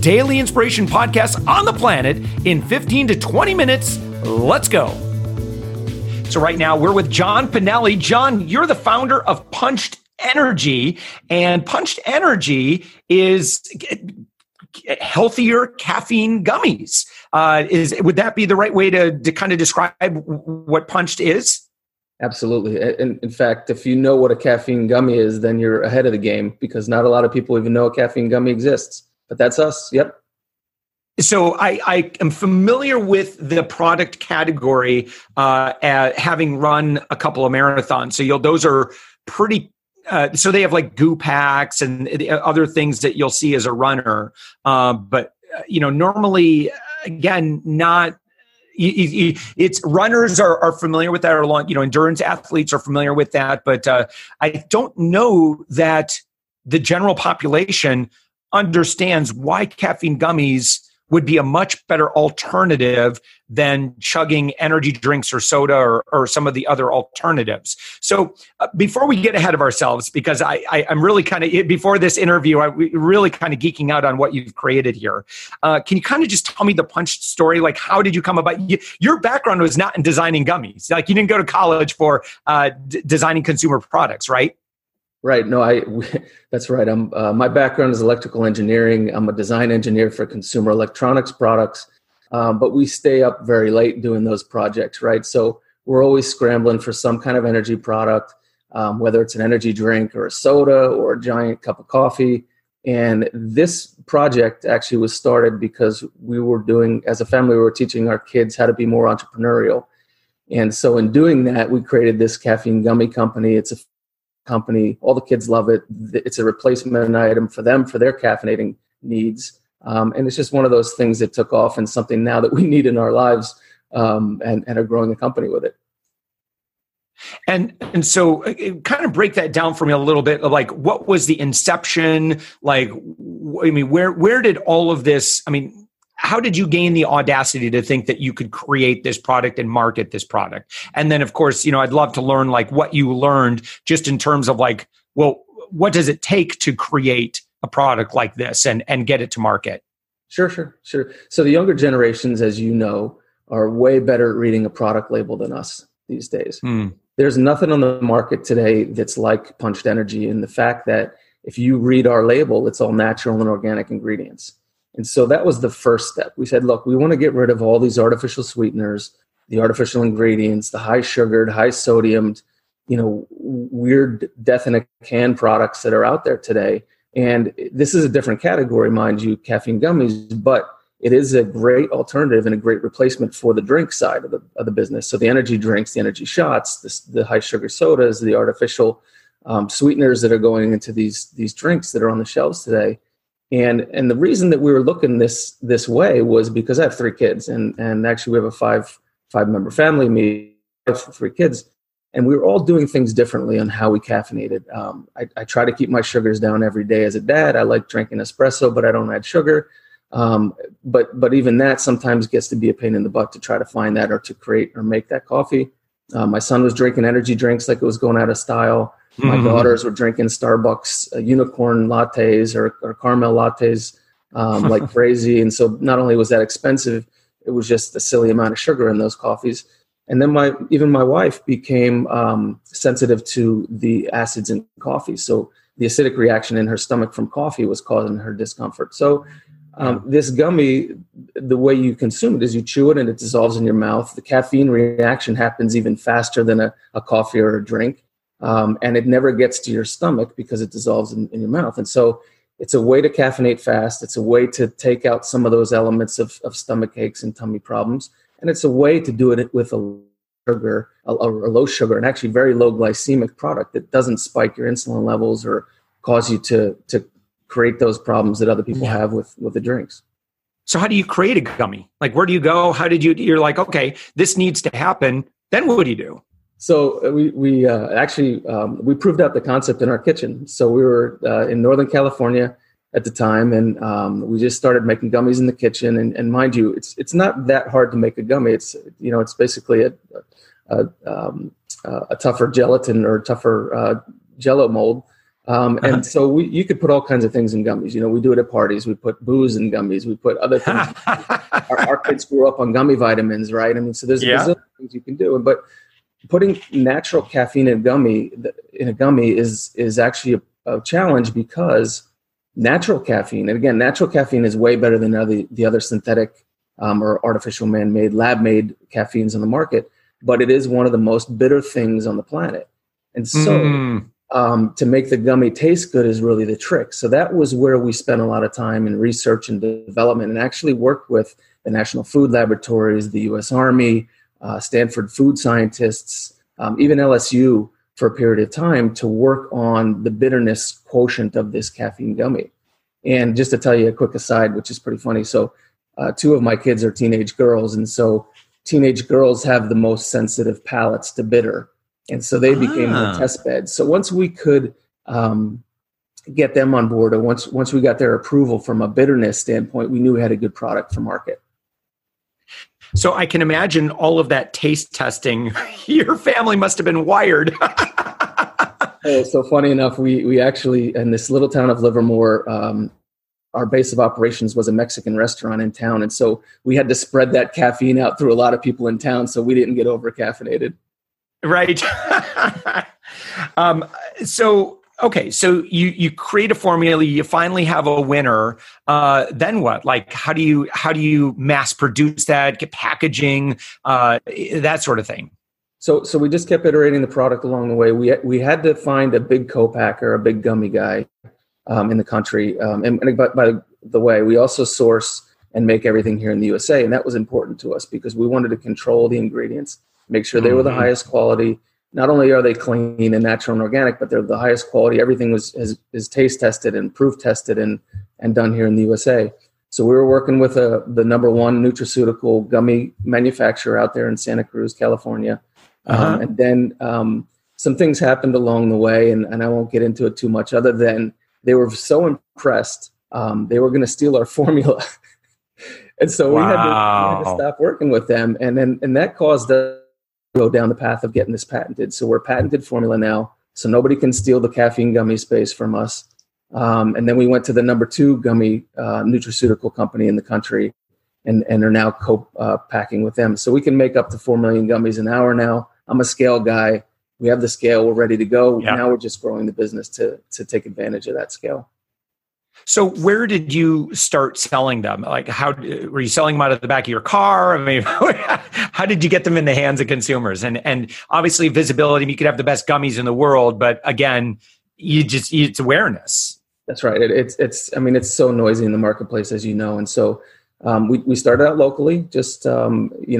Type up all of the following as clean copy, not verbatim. daily inspiration podcasts on the planet in 15 to 20 minutes. Let's go. So right now we're with John Pinelli. John, you're the founder of Punch'd Energy, and Punch'd Energy is healthier caffeine gummies. Would that be the right way to kind of describe what Punch'd is? Absolutely. And in fact, if you know what a caffeine gummy is, then you're ahead of the game, because not a lot of people even know a caffeine gummy exists. But that's us. Yep. So I am familiar with the product category, having run a couple of marathons. So those are pretty. So they have like goo packs and other things that you'll see as a runner. But normally, again, not. It's runners are familiar with that, or long, endurance athletes are familiar with that. But I don't know that the general population understands why caffeine gummies would be a much better alternative than chugging energy drinks or soda or some of the other alternatives. So before we get ahead of ourselves, because I'm really kind of, before this interview, I'm really kind of geeking out on what you've created here. Can you kind of just tell me the Punch'd story? Like, how did you come about? Your background was not in designing gummies. Like, you didn't go to college for designing consumer products, right? Right. No, that's right. My background is electrical engineering. I'm a design engineer for consumer electronics products, but we stay up very late doing those projects, right? So we're always scrambling for some kind of energy product, whether it's an energy drink or a soda or a giant cup of coffee. And this project actually was started because we were doing, as a family, we were teaching our kids how to be more entrepreneurial. And so in doing that, we created this caffeine gummy company. It's a company. All the kids love it. It's a replacement item for them, for their caffeinating needs. And it's just one of those things that took off and something now that we need in our lives, and are growing the company with it. And so kind of break that down for me a little bit. Like, what was the inception? Like, I mean, where did all of this, I mean, how did you gain the audacity to think that you could create this product and market this product? And then, of course, I'd love to learn like what you learned just in terms of like, well, what does it take to create a product like this and get it to market? Sure. So the younger generations, as you know, are way better at reading a product label than us these days. There's nothing on the market today that's like Punch'd Energy, and the fact that if you read our label, it's all natural and organic ingredients. And so that was the first step. We said, look, we want to get rid of all these artificial sweeteners, the artificial ingredients, the high sugared, high sodiumed, weird death in a can products that are out there today. And this is a different category, mind you, caffeine gummies, but it is a great alternative and a great replacement for the drink side of the business. So the energy drinks, the energy shots, the high sugar sodas, the artificial sweeteners that are going into these drinks that are on the shelves today. And the reason that we were looking this way was because I have three kids, and actually we have a five member family, me, three kids, and we were all doing things differently on how we caffeinated. I try to keep my sugars down every day as a dad. I like drinking espresso, but I don't add sugar. But even that sometimes gets to be a pain in the butt to try to find that or to create or make that coffee. My son was drinking energy drinks like it was going out of style. My daughters were drinking Starbucks unicorn lattes or caramel lattes like crazy. And so not only was that expensive, it was just a silly amount of sugar in those coffees. And then even my wife became sensitive to the acids in coffee. So the acidic reaction in her stomach from coffee was causing her discomfort. So this gummy, the way you consume it is you chew it and it dissolves in your mouth. The caffeine reaction happens even faster than a coffee or a drink. And it never gets to your stomach because it dissolves in your mouth. And so it's a way to caffeinate fast. It's a way to take out some of those elements of stomach aches and tummy problems. And it's a way to do it with a low sugar and actually very low glycemic product that doesn't spike your insulin levels or cause you to create those problems that other people have with the drinks. So how do you create a gummy? Like, where do you go? How did you, you're like, okay, this needs to happen. Then what do you do? So we proved out the concept in our kitchen. So we were in Northern California at the time, and we just started making gummies in the kitchen. And mind you, it's not that hard to make a gummy. It's, you know, it's basically a tougher gelatin or tougher Jell-O mold. And so you could put all kinds of things in gummies. You know, we do it at parties. We put booze in gummies. We put other things. Our kids grew up on gummy vitamins, right? I mean, so there's other things you can do. But putting natural caffeine in a gummy is actually a challenge, because natural caffeine, and again, natural caffeine is way better than the other synthetic or artificial man-made, lab-made caffeines on the market. But it is one of the most bitter things on the planet. And so... to make the gummy taste good is really the trick. So that was where we spent a lot of time in research and development, and actually worked with the National Food Laboratories, the U.S. Army, Stanford food scientists, even LSU for a period of time to work on the bitterness quotient of this caffeine gummy. And just to tell you a quick aside, which is pretty funny. So two of my kids are teenage girls. And so teenage girls have the most sensitive palates to bitter. And so they became the test bed. So once we could get them on board, or once we got their approval from a bitterness standpoint, we knew we had a good product for market. So I can imagine all of that taste testing. Your family must have been wired. So funny enough, we actually, in this little town of Livermore, our base of operations was a Mexican restaurant in town. And so we had to spread that caffeine out through a lot of people in town so we didn't get over-caffeinated. Right. So you create a formula, you finally have a winner. Then what? Like, how do you mass produce that, get packaging, that sort of thing? So we just kept iterating the product along the way. We had to find a big co-packer, a big gummy guy in the country. And by the way, we also source and make everything here in the USA. And that was important to us because we wanted to control the ingredients. Make sure they were the highest quality. Not only are they clean and natural and organic, but they're the highest quality. Everything is taste tested and proof tested and done here in the USA. So we were working with the number one nutraceutical gummy manufacturer out there in Santa Cruz, California. And then some things happened along the way, and I won't get into it too much, other than they were so impressed. They were going to steal our formula. And so we had to stop working with them. And that caused us go down the path of getting this patented. So we're patented formula now, so nobody can steal the caffeine gummy space from us. And then we went to the number two gummy nutraceutical company in the country, and are now co-packing with them. So we can make up to 4 million gummies an hour now. I'm a scale guy. We have the scale. We're ready to go. Yeah. Now we're just growing the business to take advantage of that scale. So where did you start selling them? Like, how were you selling them out of the back of your car? I mean, how did you get them in the hands of consumers? And obviously visibility, you could have the best gummies in the world, but again, it's awareness. That's right. It's so noisy in the marketplace, as you know. And so we started out locally, just, in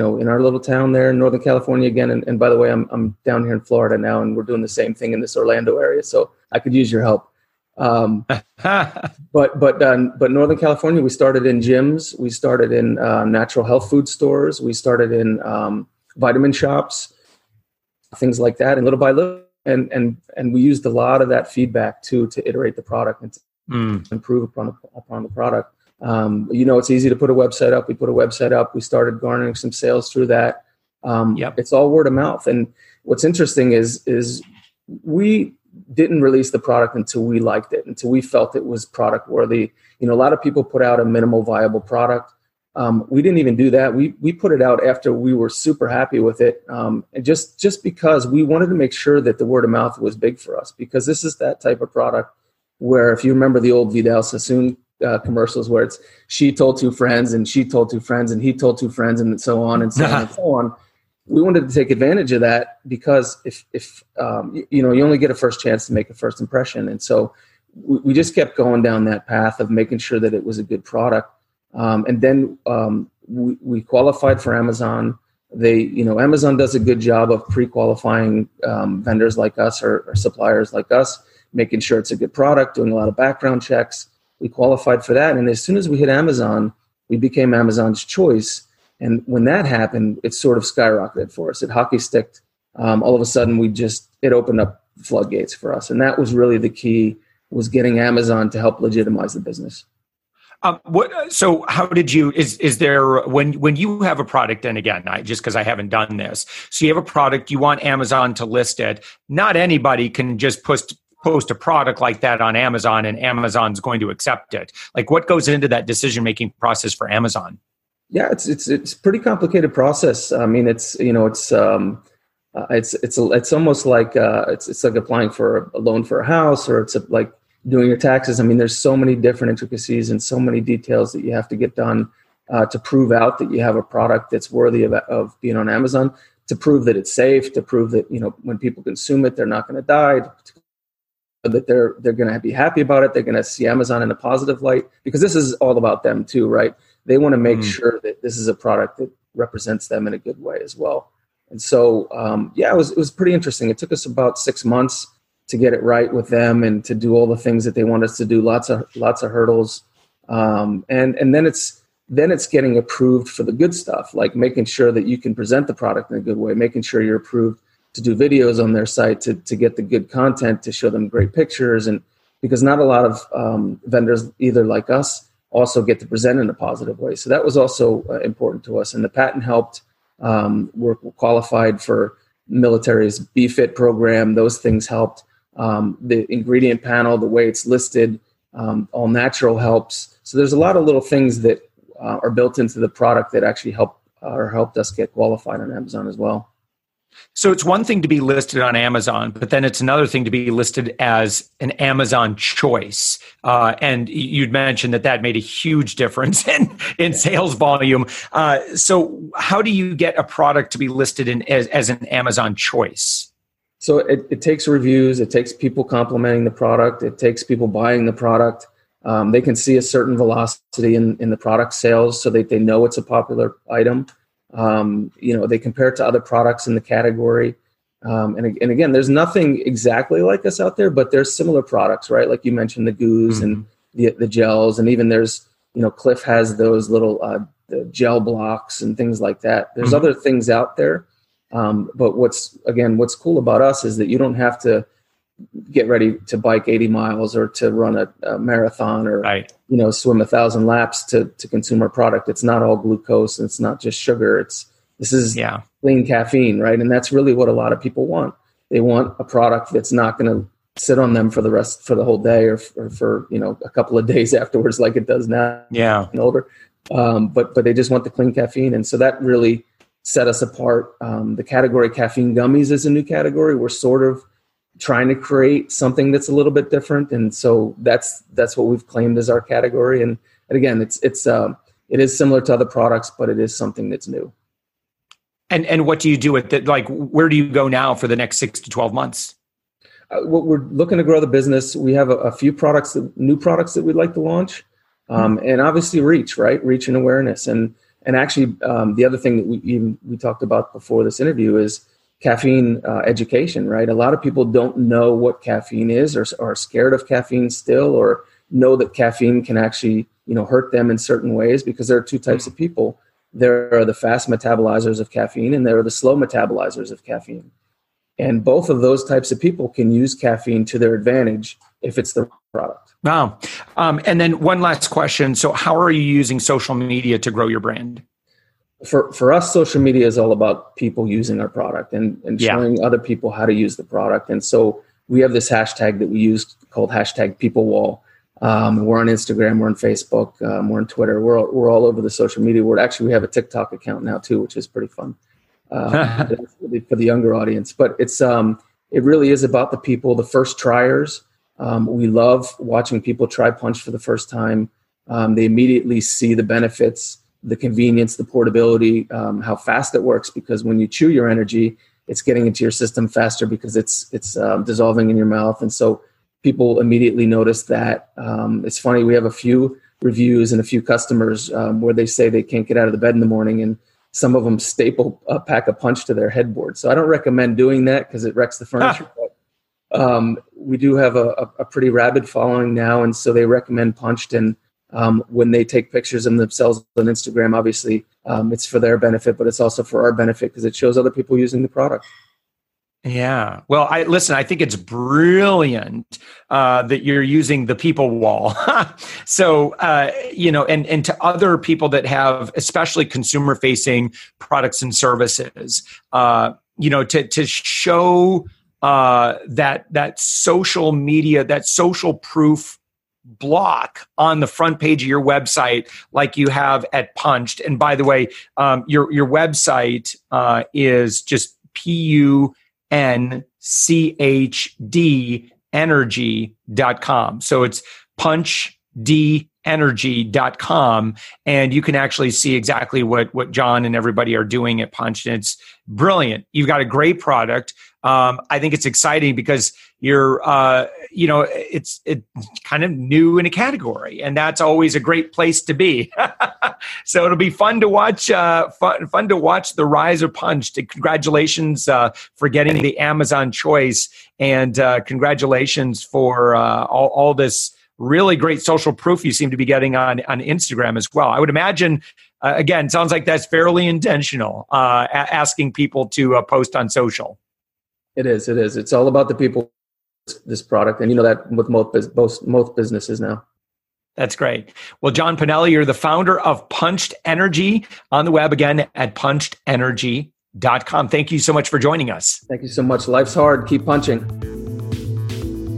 our little town there in Northern California again. And by the way, I'm down here in Florida now, and we're doing the same thing in this Orlando area. So I could use your help. But Northern California, we started in gyms. We started in natural health food stores. We started in vitamin shops, things like that. And little by little, and we used a lot of that feedback too to iterate the product and to improve upon the product. It's easy to put a website up. We put a website up. We started garnering some sales through that. It's all word of mouth. And what's interesting is we didn't release the product until we liked it, until we felt it was product worthy. You know, a lot of people put out a minimal viable product. We didn't even do that. We put it out after we were super happy with it. And just because we wanted to make sure that the word of mouth was big for us, because this is that type of product where, if you remember the old Vidal Sassoon commercials where it's, she told two friends and she told two friends and he told two friends and so on and so on and so on. We wanted to take advantage of that because if you only get a first chance to make a first impression. And so we just kept going down that path of making sure that it was a good product. And then we qualified for Amazon. Amazon does a good job of pre-qualifying vendors like us or suppliers like us, making sure it's a good product, doing a lot of background checks. We qualified for that. And as soon as we hit Amazon, we became Amazon's choice. And when that happened, it sort of skyrocketed for us. It hockey sticked. All of a sudden, it opened up floodgates for us. And that was really the key, was getting Amazon to help legitimize the business. So how did you, is there, when you have a product, and again, just because I haven't done this, so you have a product, you want Amazon to list it. Not anybody can just post a product like that on Amazon and Amazon's going to accept it. Like, what goes into that decision-making process for Amazon? Yeah, it's a pretty complicated process. I mean, it's almost like it's like applying for a loan for a house, or like doing your taxes. I mean, there's so many different intricacies and so many details that you have to get done to prove out that you have a product that's worthy of being on Amazon, to prove that it's safe, to prove that, you know, when people consume it, they're not going to die, that they're going to be happy about it. They're going to see Amazon in a positive light, because this is all about them too, right? They want to make sure that this is a product that represents them in a good way as well. And so, it was pretty interesting. It took us about 6 months to get it right with them and to do all the things that they want us to do. Lots of hurdles. And then it's getting approved for the good stuff, like making sure that you can present the product in a good way, making sure you're approved to do videos on their site, to get the good content, to show them great pictures. And because not a lot of vendors either like us also get to present in a positive way. So that was also important to us. And the patent helped. We're qualified for military's BFIT program. Those things helped. The ingredient panel, the way it's listed, all natural helps. So there's a lot of little things that are built into the product that actually helped us get qualified on Amazon as well. So it's one thing to be listed on Amazon, but then it's another thing to be listed as an Amazon choice. And you'd mentioned that made a huge difference in sales volume. So how do you get a product to be listed as an Amazon choice? So it takes reviews. It takes people complimenting the product. It takes people buying the product. They can see a certain velocity in the product sales so that they know it's a popular item. They compare it to other products in the category. And again, there's nothing exactly like us out there, but there's similar products, right? Like you mentioned, the goos and the gels, and even there's, you know, Clif has those little the gel blocks and things like that. There's other things out there. But what's cool about us is that you don't have to get ready to bike 80 miles or to run a marathon or, swim 1,000 laps to consume our product. It's not all glucose. And it's not just sugar. This is clean caffeine, right? And that's really what a lot of people want. They want a product that's not going to sit on them for the whole day or for, a couple of days afterwards, like it does now. Yeah. And older. But they just want the clean caffeine. And so that really set us apart. The category caffeine gummies is a new category. We're sort of trying to create something that's a little bit different. And so that's what we've claimed as our category. And again, it is similar to other products, but it is something that's new. And what do you do with it? Like, where do you go now for the next 6 to 12 months? We're looking to grow the business. We have a few products, new products that we'd like to launch. And obviously reach, right? Reach and awareness. And actually the other thing that we talked about before this interview is caffeine education, right? A lot of people don't know what caffeine is, or are scared of caffeine still, or know that caffeine can actually, hurt them in certain ways, because there are two types of people. There are the fast metabolizers of caffeine, and there are the slow metabolizers of caffeine. And both of those types of people can use caffeine to their advantage if it's the product. Wow. And then one last question. So how are you using social media to grow your brand? For us, social media is all about people using our product and showing other people how to use the product. And so we have this hashtag that we use called #PeopleWall. We're on Instagram, we're on Facebook, we're on Twitter. We're all over the social media world. Actually, we have a TikTok account now too, which is pretty fun for the younger audience. But it's it really is about the people, the first triers. We love watching people try Punch for the first time. They immediately see the benefits, the convenience, the portability, how fast it works, because when you chew your energy, it's getting into your system faster because it's dissolving in your mouth. And so people immediately notice that. It's funny. We have a few reviews and a few customers where they say they can't get out of the bed in the morning, and some of them staple a pack of Punch to their headboard. So I don't recommend doing that because it wrecks the furniture. But we do have a pretty rabid following now. And so they recommend Punch'd, and when they take pictures of themselves on Instagram. Obviously, it's for their benefit, but it's also for our benefit because it shows other people using the product. Yeah. Well, I think it's brilliant that you're using the people wall. So, and to other people that have, especially consumer facing products and services, to show that social media, that social proof block on the front page of your website, like you have at Punch'd. And by the way, your website is just punchdenergy.com. So it's punchdenergy.com, and you can actually see exactly what John and everybody are doing at Punch'd. And it's brilliant. You've got a great product. I think it's exciting because you're, it's kind of new in a category, and that's always a great place to be. So it'll be fun to watch. Fun to watch the rise of Punch'd. Congratulations for getting the Amazon choice, and congratulations for all this really great social proof you seem to be getting on Instagram as well. I would imagine, again, sounds like that's fairly intentional, asking people to post on social. It is. It's all about the people, this product. And you know that with most businesses now. That's great. Well, John Pinelli, you're the founder of Punch'd Energy, on the web again at punchedenergy.com. Thank you so much for joining us. Thank you so much. Life's hard. Keep punching.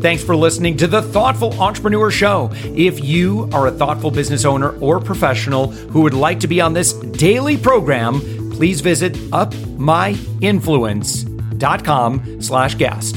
Thanks for listening to The Thoughtful Entrepreneur Show. If you are a thoughtful business owner or professional who would like to be on this daily program, please visit upmyinfluence.com/guest.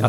Now,